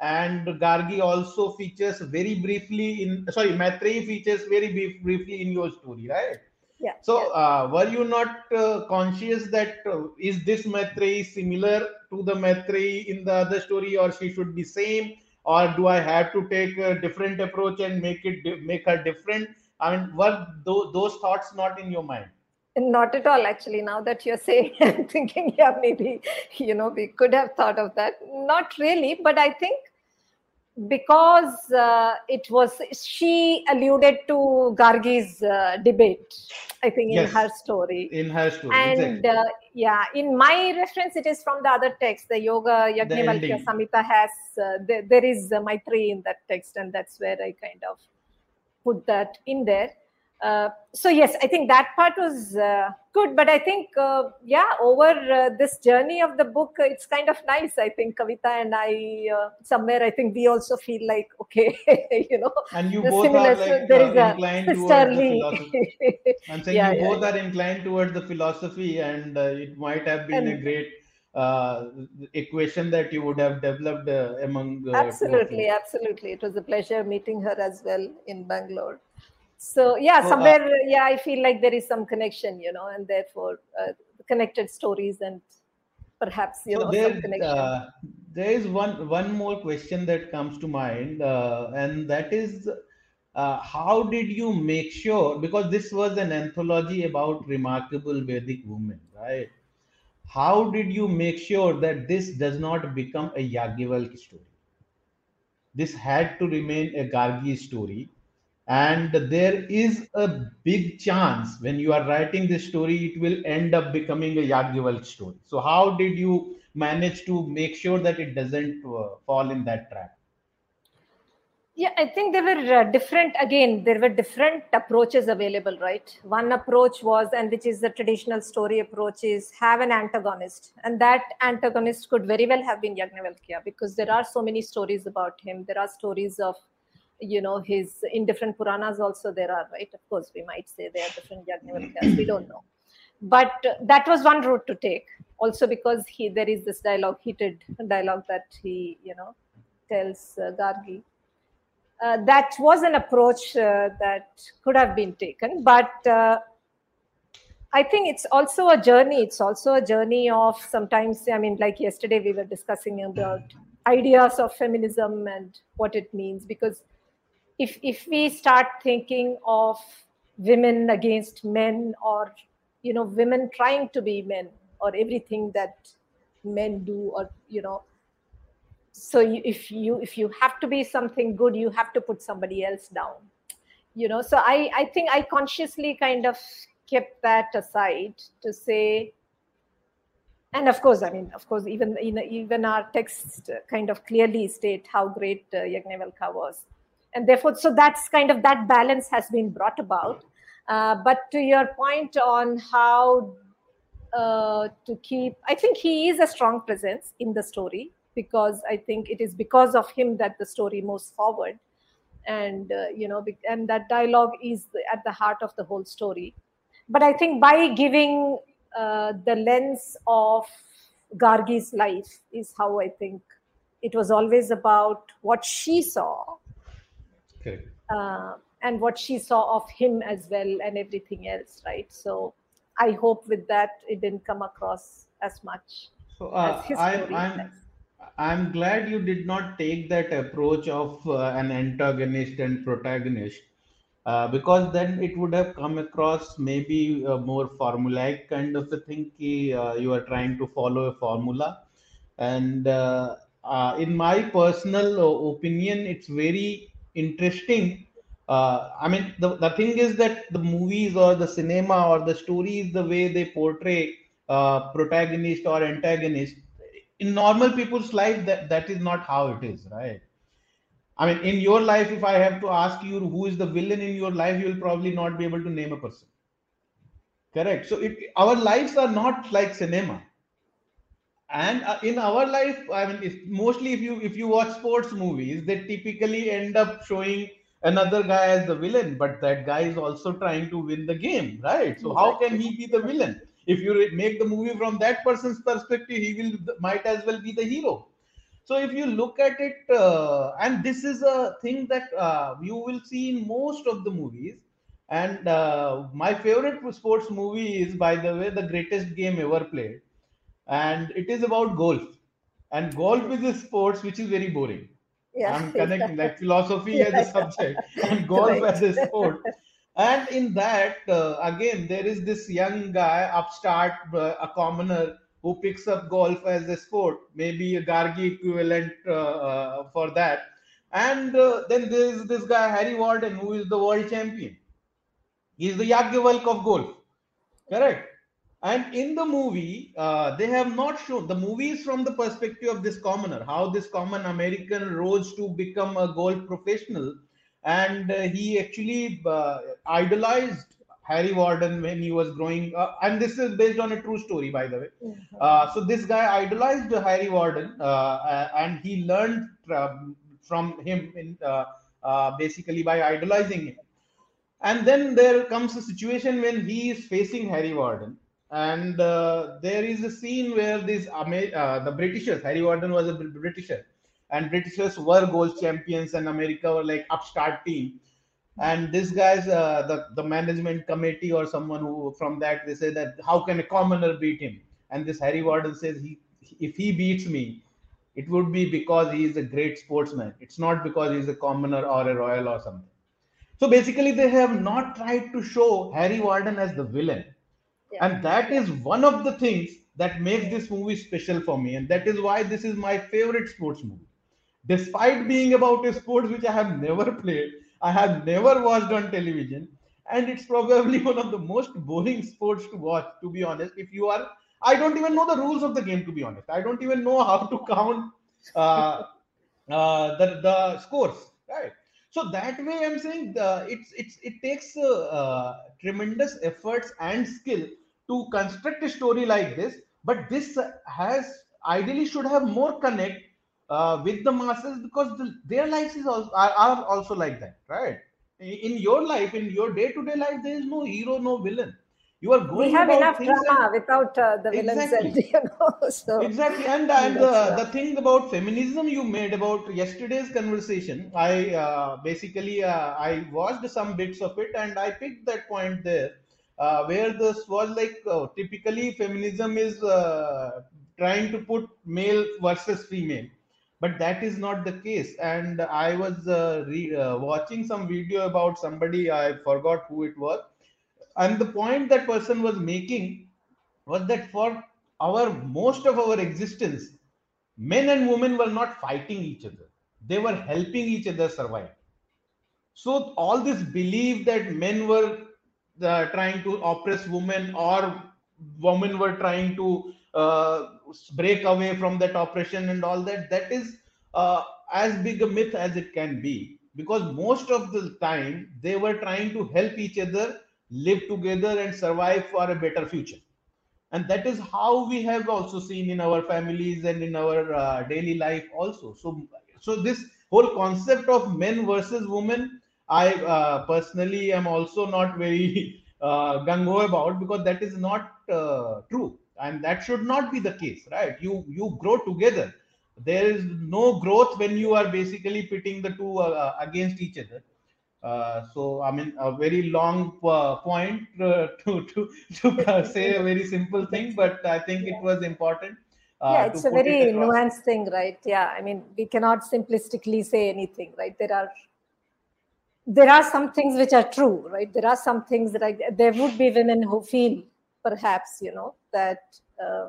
and Gargi also features very briefly in sorry Maitreyi features very brief, briefly in your story, right? Yeah. So yeah. Uh, were you not uh, conscious that uh, is this Maitreyi similar to the Maitreyi in the other story, or she should be same? Or do I have to take a different approach and make it make her different? I mean, were those, those thoughts not in your mind? Not at all, actually. Now that you're saying, I'm thinking, yeah, maybe, you know, we could have thought of that. Not really, but I think because uh, it was, she alluded to Gargi's uh, debate, I think, in yes, her story. In her story, and exactly. uh, yeah, in my reference, it is from the other text, the Yoga Yajnavalkya Samhita has, uh, there, there is uh, Maitreyi in that text, and that's where I kind of put that in there. Uh, so yes, I think that part was uh, good, but I think, uh, yeah, over uh, this journey of the book, uh, it's kind of nice. I think Kavita and I, uh, somewhere, I think we also feel like, okay, you know. And you both are like, uh, inclined towards the philosophy. I'm saying yeah, you yeah, both yeah. are inclined towards the philosophy, and uh, it might have been and, a great uh, equation that you would have developed uh, among. Uh, absolutely, absolutely. It was a pleasure meeting her as well in Bangalore. So, yeah, so, somewhere, uh, yeah, I feel like there is some connection, you know, and therefore uh, connected stories and perhaps, you so know, there, some connection. Uh, there is one, one more question that comes to mind, uh, and that is, uh, how did you make sure, because this was an anthology about remarkable Vedic women, right? How did you make sure that this does not become a Yagyavalk story? This had to remain a Gargi story. And there is a big chance when you are writing this story, it will end up becoming a Yagyavalk story. So how did you manage to make sure that it doesn't uh, fall in that trap? Yeah, I think there were uh, different, again, there were different approaches available, right? One approach was, and which is the traditional story approach, is have an antagonist. And that antagonist could very well have been Yajnavalkya, because there are so many stories about him. There are stories of, you know, his, in different Puranas also there are, right? Of course, we might say there are different Yajnavalkyas, we don't know. But uh, that was one route to take. Also because he, there is this dialogue, heated dialogue that he, you know, tells uh, Gargi. Uh, that was an approach uh, that could have been taken, but uh, I think it's also a journey. It's also a journey of sometimes, I mean, like yesterday we were discussing about ideas of feminism and what it means, because if, if we start thinking of women against men, or, you know, women trying to be men, or everything that men do, or, you know, so you, if you if you have to be something good, you have to put somebody else down, you know. So I, I think I consciously kind of kept that aside to say, and of course, I mean, of course, even in, even our text kind of clearly state how great uh, Yajnavalkya was. And therefore, so that's kind of, that balance has been brought about. Uh, but to your point on how uh, to keep, I think he is a strong presence in the story, because I think it is because of him that the story moves forward. And, uh, you know, and that dialogue is at the heart of the whole story. But I think by giving uh, the lens of Gargi's life is how I think it was always about what she saw. Okay. Uh, and what she saw of him as well, and everything else, right? So I hope with that, it didn't come across as much so, uh, as his story. I, I'm... I'm glad you did not take that approach of uh, an antagonist and protagonist, uh, because then it would have come across maybe a more formulaic kind of a thing. Ki, uh, you are trying to follow a formula. And uh, uh, in my personal opinion, it's very interesting. Uh, I mean, the, the thing is that the movies or the cinema or the stories, the way they portray uh, protagonist or antagonist, in normal people's life, that, that is not how it is, right? I mean, in your life, if I have to ask you who is the villain in your life, you'll probably not be able to name a person. Correct. So it, our lives are not like cinema. And uh, in our life, I mean, if, mostly if you if you watch sports movies, they typically end up showing another guy as the villain, but that guy is also trying to win the game, right? So how can he be the villain? If you make the movie from that person's perspective, he will might as well be the hero. So if you look at it, uh, and this is a thing that uh, you will see in most of the movies. And uh, my favorite sports movie is, by the way, The Greatest Game Ever Played. And it is about golf. And golf is a sport which is very boring. Yeah, I'm connecting that philosophy yeah. as a subject and golf right. as a sport. And in that, uh, again, there is this young guy, upstart, uh, a commoner, who picks up golf as a sport, maybe a Gargi equivalent uh, uh, for that. And uh, then there is this guy, Harry Warden, who is the world champion. He is the Yagyavalk of golf. Correct. And in the movie, uh, they have not shown, the movie is from the perspective of this commoner, how this common American rose to become a golf professional. And uh, he actually uh, idolized Harry Warden when he was growing up. And this is based on a true story, by the way. Uh, so this guy idolized Harry Warden uh, and he learned um, from him in, uh, uh, basically by idolizing him. And then there comes a situation when he is facing Harry Warden. And uh, there is a scene where this, uh, the Britishers, Harry Warden was a Britisher. And Britishers were gold champions and America were like upstart team. And this guy's, uh, the, the management committee or someone who from that, they say that how can a commoner beat him? And this Harry Warden says, he, if he beats me, it would be because he is a great sportsman. It's not because he's a commoner or a royal or something. So basically they have not tried to show Harry Warden as the villain. Yeah. And that is one of the things that makes this movie special for me. And that is why this is my favorite sports movie. Despite being about a sport which I have never played, I have never watched on television, and it's probably one of the most boring sports to watch, to be honest. If you are, I don't even know the rules of the game, to be honest. I don't even know how to count uh, uh, the the scores, right? So that way, I'm saying the, it's it's it takes uh, uh, tremendous efforts and skill to construct a story like this. But this has ideally should have more connect uh, with the masses, because the, their lives is also, are, are also like that, right? In your life, in your day-to-day life, there is no hero, no villain. You are going. We have enough drama and, without uh, the villains, exactly. And, you know, so exactly. And and uh, the thing about feminism you made about yesterday's conversation, I uh, basically uh, I watched some bits of it and I picked that point there, uh, where this was like uh, typically feminism is uh, trying to put male versus female. But that is not the case. And I was uh, re- uh, watching some video about somebody, I forgot who it was. And the point that person was making was that for our most of our existence, men and women were not fighting each other. They were helping each other survive. So all this belief that men were uh, trying to oppress women, or women were trying to uh, break away from that oppression and all that, that is uh, as big a myth as it can be, because most of the time they were trying to help each other live together and survive for a better future. And that is how we have also seen in our families and in our uh, daily life also. So, so this whole concept of men versus women, I uh, personally am also not very uh, gung-ho about, because that is not uh, true. And that should not be the case, right? You you grow together. There is no growth when you are basically pitting the two uh, against each other. Uh, so, I mean, a very long uh, point uh, to to, to say a very simple thing, but I think yeah. It was important. Uh, yeah, it's a very nuanced thing, right? Yeah, I mean, we cannot simplistically say anything, right? There are there are some things which are true, right? There are some things that I, there would be women who feel, perhaps, you know, that, uh,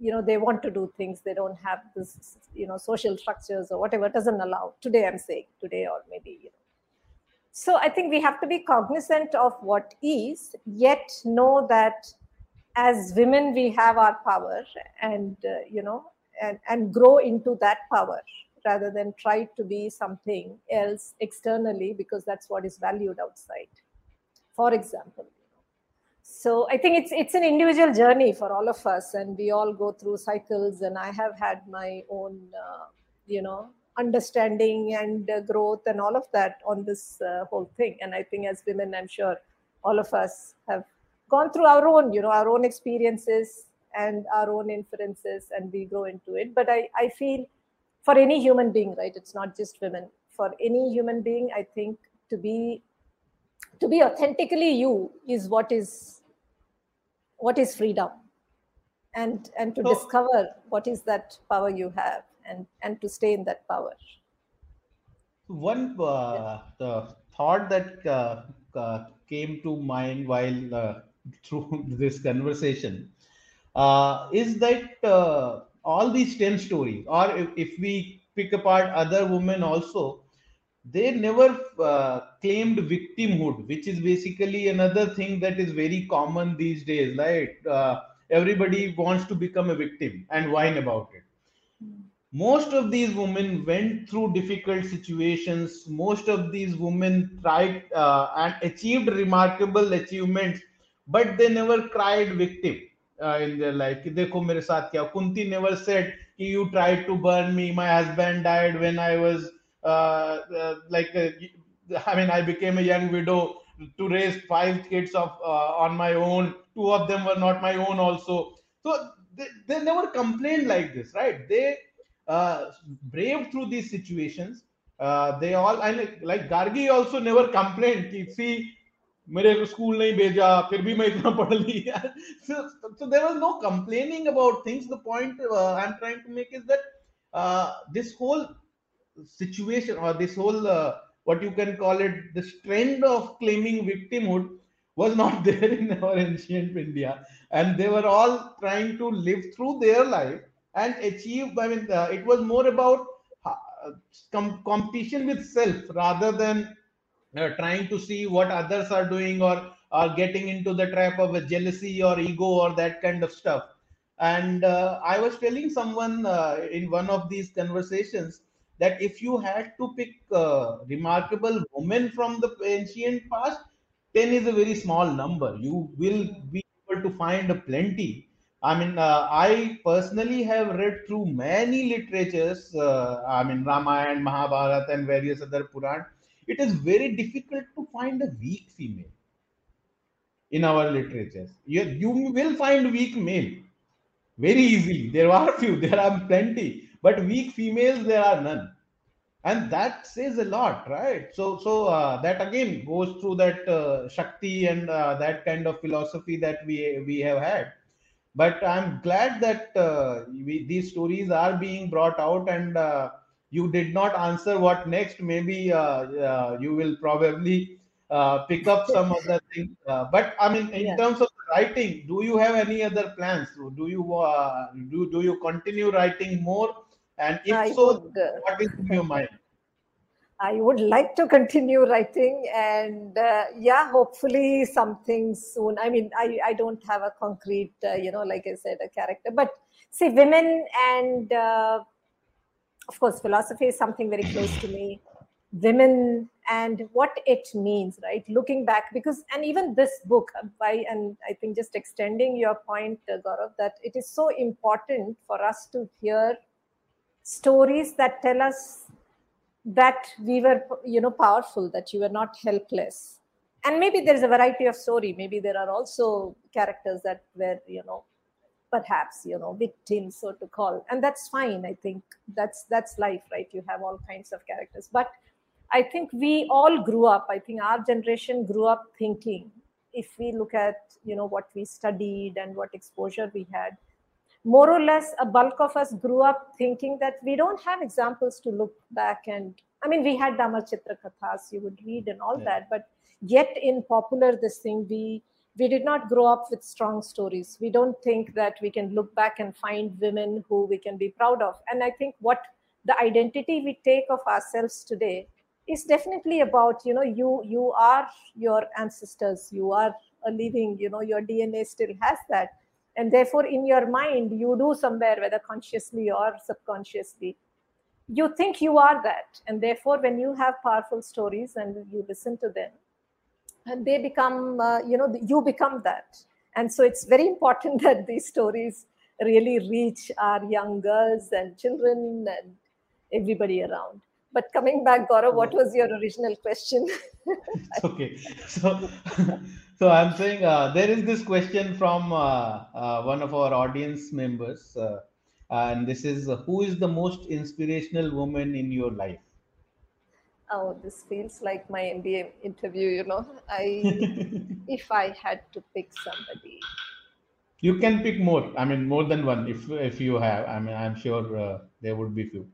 you know, they want to do things. They don't have this, you know, social structures or whatever doesn't allow. Today, I'm saying today or maybe, you know. So I think we have to be cognizant of what is, yet know that as women, we have our power and, uh, you know, and, and grow into that power rather than try to be something else externally, because that's what is valued outside, for example. So I think it's it's an individual journey for all of us, and we all go through cycles. And I have had my own, uh, you know, understanding and uh, growth and all of that on this uh, whole thing. And I think as women, I'm sure all of us have gone through our own, you know, our own experiences and our own inferences, and we grow into it. But I, I feel for any human being, right, it's not just women. For any human being, I think to be To be authentically you is what is what is freedom, and and to so, discover what is that power you have, and and to stay in that power. One uh, yeah. uh, thought that uh, uh, came to mind while uh, through this conversation uh, is that uh, all these ten stories, or if, if we pick apart other women also, they never uh, claimed victimhood, which is basically another thing that is very common these days, right? Uh, everybody wants to become a victim and whine about it. Most of these women went through difficult situations. Most of these women tried uh, and achieved remarkable achievements, but they never cried victim uh, in their life. Dekho mere saath kya. Kunti never said, you tried to burn me, my husband died when I was Uh, uh, like, uh, I mean, I became a young widow to raise five kids of, uh, on my own. Two of them were not my own also. So they, they never complained like this, right? They uh, braved through these situations. Uh, they all, I like, like Gargi also never complained. Ki, see, mere ko school nahi bheja, phir bhi main itna padh liya. So, so there was no complaining about things. The point uh, I'm trying to make is that uh, this whole situation, or this whole uh, what you can call it, this trend of claiming victimhood was not there in our ancient India, and they were all trying to live through their life and achieve. I mean, uh, it was more about uh, com- competition with self rather than uh, trying to see what others are doing, or are getting into the trap of a jealousy or ego or that kind of stuff. And uh, I was telling someone uh, in one of these conversations that if you had to pick uh, remarkable women from the ancient past, ten is a very small number. You will be able to find a plenty. I mean, uh, I personally have read through many literatures, uh, I mean, Ramayana, Mahabharata, and various other Puran. It is very difficult to find a weak female in our literatures. You, you will find weak male very easily. There are few, there are plenty, but weak females, there are none. And that says a lot, right? So, so uh, that again goes through that uh, Shakti and uh, that kind of philosophy that we, we have had. But I'm glad that uh, we, these stories are being brought out, and uh, you did not answer what next. Maybe uh, uh, you will probably uh, pick up some other thing. Uh, but I mean, in yeah. terms of writing, do you have any other plans? Do you uh, do do you continue writing more? And if I so, would, uh, what is in your mind? I would like to continue writing, and uh, yeah, hopefully something soon. I mean, I, I don't have a concrete, uh, you know, like I said, a character. But see, women and, uh, of course, philosophy is something very close to me. Women and what it means, right? Looking back, because, and even this book, by, and I think just extending your point, uh, Gaurav, that it is so important for us to hear stories that tell us that we were, you know, powerful, that you were not helpless. And maybe there's a variety of story. Maybe there are also characters that were, you know, perhaps, you know, victims, so to call. And that's fine. I think that's that's life, right? You have all kinds of characters. But I think we all grew up. I think our generation grew up thinking, if we look at, you know, what we studied and what exposure we had, more or less a bulk of us grew up thinking that we don't have examples to look back. And I mean, we had Amar Chitra Kathas, you would read and all yeah. that, but yet in popular this thing, we we did not grow up with strong stories. We don't think that we can look back and find women who we can be proud of. And I think what the identity we take of ourselves today is definitely about, you know, you you are your ancestors, you are a living, you know, your D N A still has that. And therefore, in your mind, you do somewhere, whether consciously or subconsciously, you think you are that. And therefore, when you have powerful stories and you listen to them, and they become, uh, you know, you become that. And so it's very important that these stories really reach our young girls and children and everybody around. But coming back, Gaurav, what was your original question? Okay. So, so I'm saying uh, there is this question from uh, uh, one of our audience members. Uh, and this is, uh, who is the most inspirational woman in your life? Oh, this feels like my M B A interview, you know. I, if I had to pick somebody. You can pick more. I mean, more than one if, if you have. I mean, I'm sure uh, there would be few.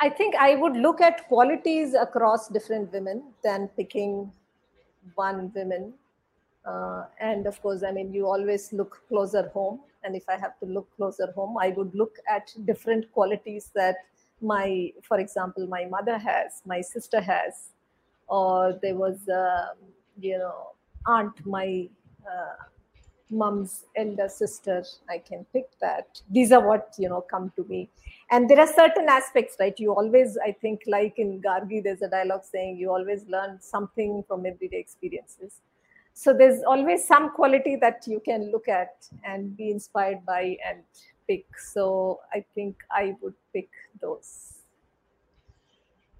I think I would look at qualities across different women than picking one woman. Uh, and of course, I mean, you always look closer home. And if I have to look closer home, I would look at different qualities that my, for example, my mother has, my sister has, or there was, uh, you know, aunt, my uh, mom's elder sister. I can pick that. These are what, you know, come to me. And there are certain aspects, right? You always, I think, like in Gargi, there's a dialogue saying, you always learn something from everyday experiences. So there's always some quality that you can look at and be inspired by and pick. So I think I would pick those.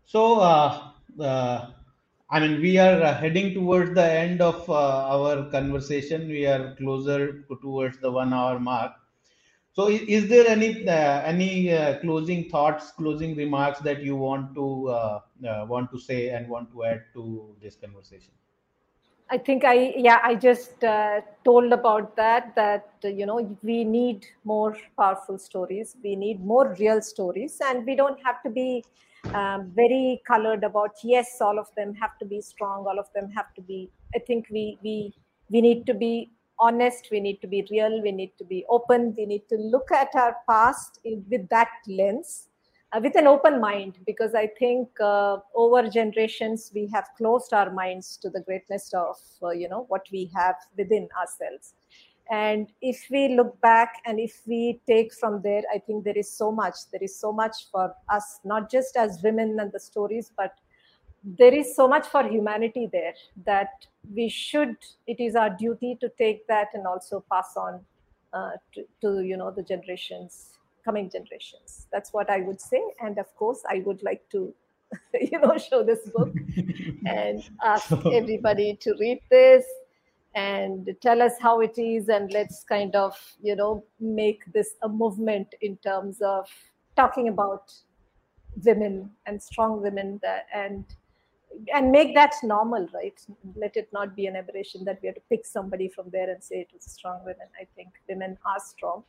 So, uh, uh, I mean, we are heading towards the end of uh, our conversation. We are closer towards the one hour mark. So is there any uh, any uh, closing thoughts, closing remarks that you want to uh, uh, want to say and want to add to this conversation? I think I, yeah, I just uh, told about that, that, you know, we need more powerful stories. We need more real stories, and we don't have to be um, very colored about, yes, all of them have to be strong. All of them have to be, I think we we we need to be honest, we need to be real, we need to be open, we need to look at our past in, with that lens. uh, with an open mind, because I think uh, over generations we have closed our minds to the greatness of uh, you know what we have within ourselves. And if we look back and if we take from there, I think there is so much, there is so much for us, not just as women and the stories, but there is so much for humanity there that we should, it is our duty to take that and also pass on uh, to, to, you know, the generations, coming generations. That's what I would say. And of course, I would like to, you know, show this book and ask everybody to read this and tell us how it is, and let's kind of, you know, make this a movement in terms of talking about women and strong women, that, and and make that normal, right? Let it not be an aberration that we have to pick somebody from there and say it was strong women. I think women are strong.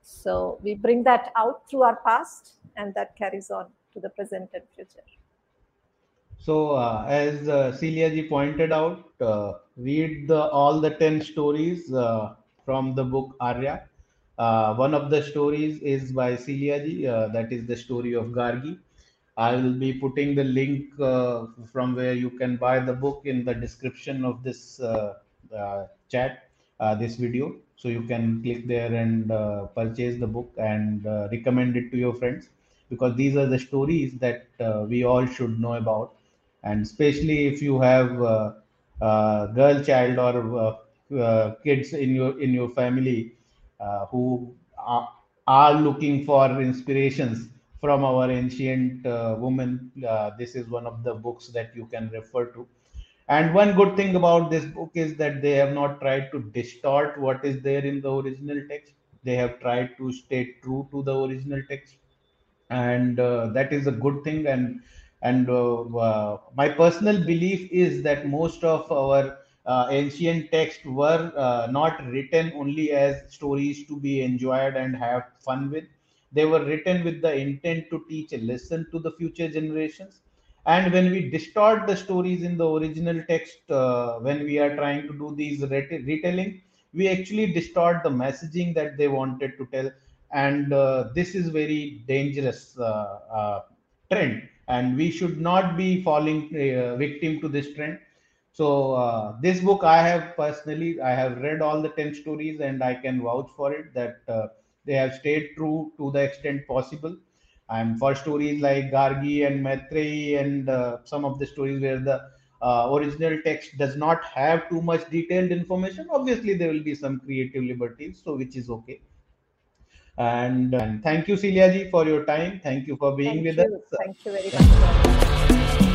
So we bring that out through our past, and that carries on to the present and future. So uh, as uh, Celia ji pointed out, uh, read the, all the ten stories uh, from the book Arya. Uh, one of the stories is by Celia ji, uh, that is the story of Gargi. I will be putting the link uh, from where you can buy the book in the description of this uh, uh, chat, uh, this video. So you can click there and uh, purchase the book and uh, recommend it to your friends, because these are the stories that uh, we all should know about. And especially if you have uh, uh, girl child or uh, uh, kids in your in your family uh, who are, are looking for inspirations from our ancient uh, women, uh, this is one of the books that you can refer to. And one good thing about this book is that they have not tried to distort what is there in the original text. They have tried to stay true to the original text, and uh, that is a good thing. And And uh, uh, my personal belief is that most of our uh, ancient texts were uh, not written only as stories to be enjoyed and have fun with. They were written with the intent to teach a lesson to the future generations. And when we distort the stories in the original text, uh, when we are trying to do these retelling, we actually distort the messaging that they wanted to tell. And uh, this is very dangerous uh, uh, trend. And we should not be falling uh, victim to this trend. So uh, this book I have personally, I have read all the ten stories, and I can vouch for it that uh, they have stayed true to the extent possible. And for stories like Gargi and Maitreyi and uh, some of the stories where the uh, original text does not have too much detailed information, obviously there will be some creative liberties, so which is okay. And, and thank you, Celia ji, for your time. Thank you for being thank with you. us. Thank you very much.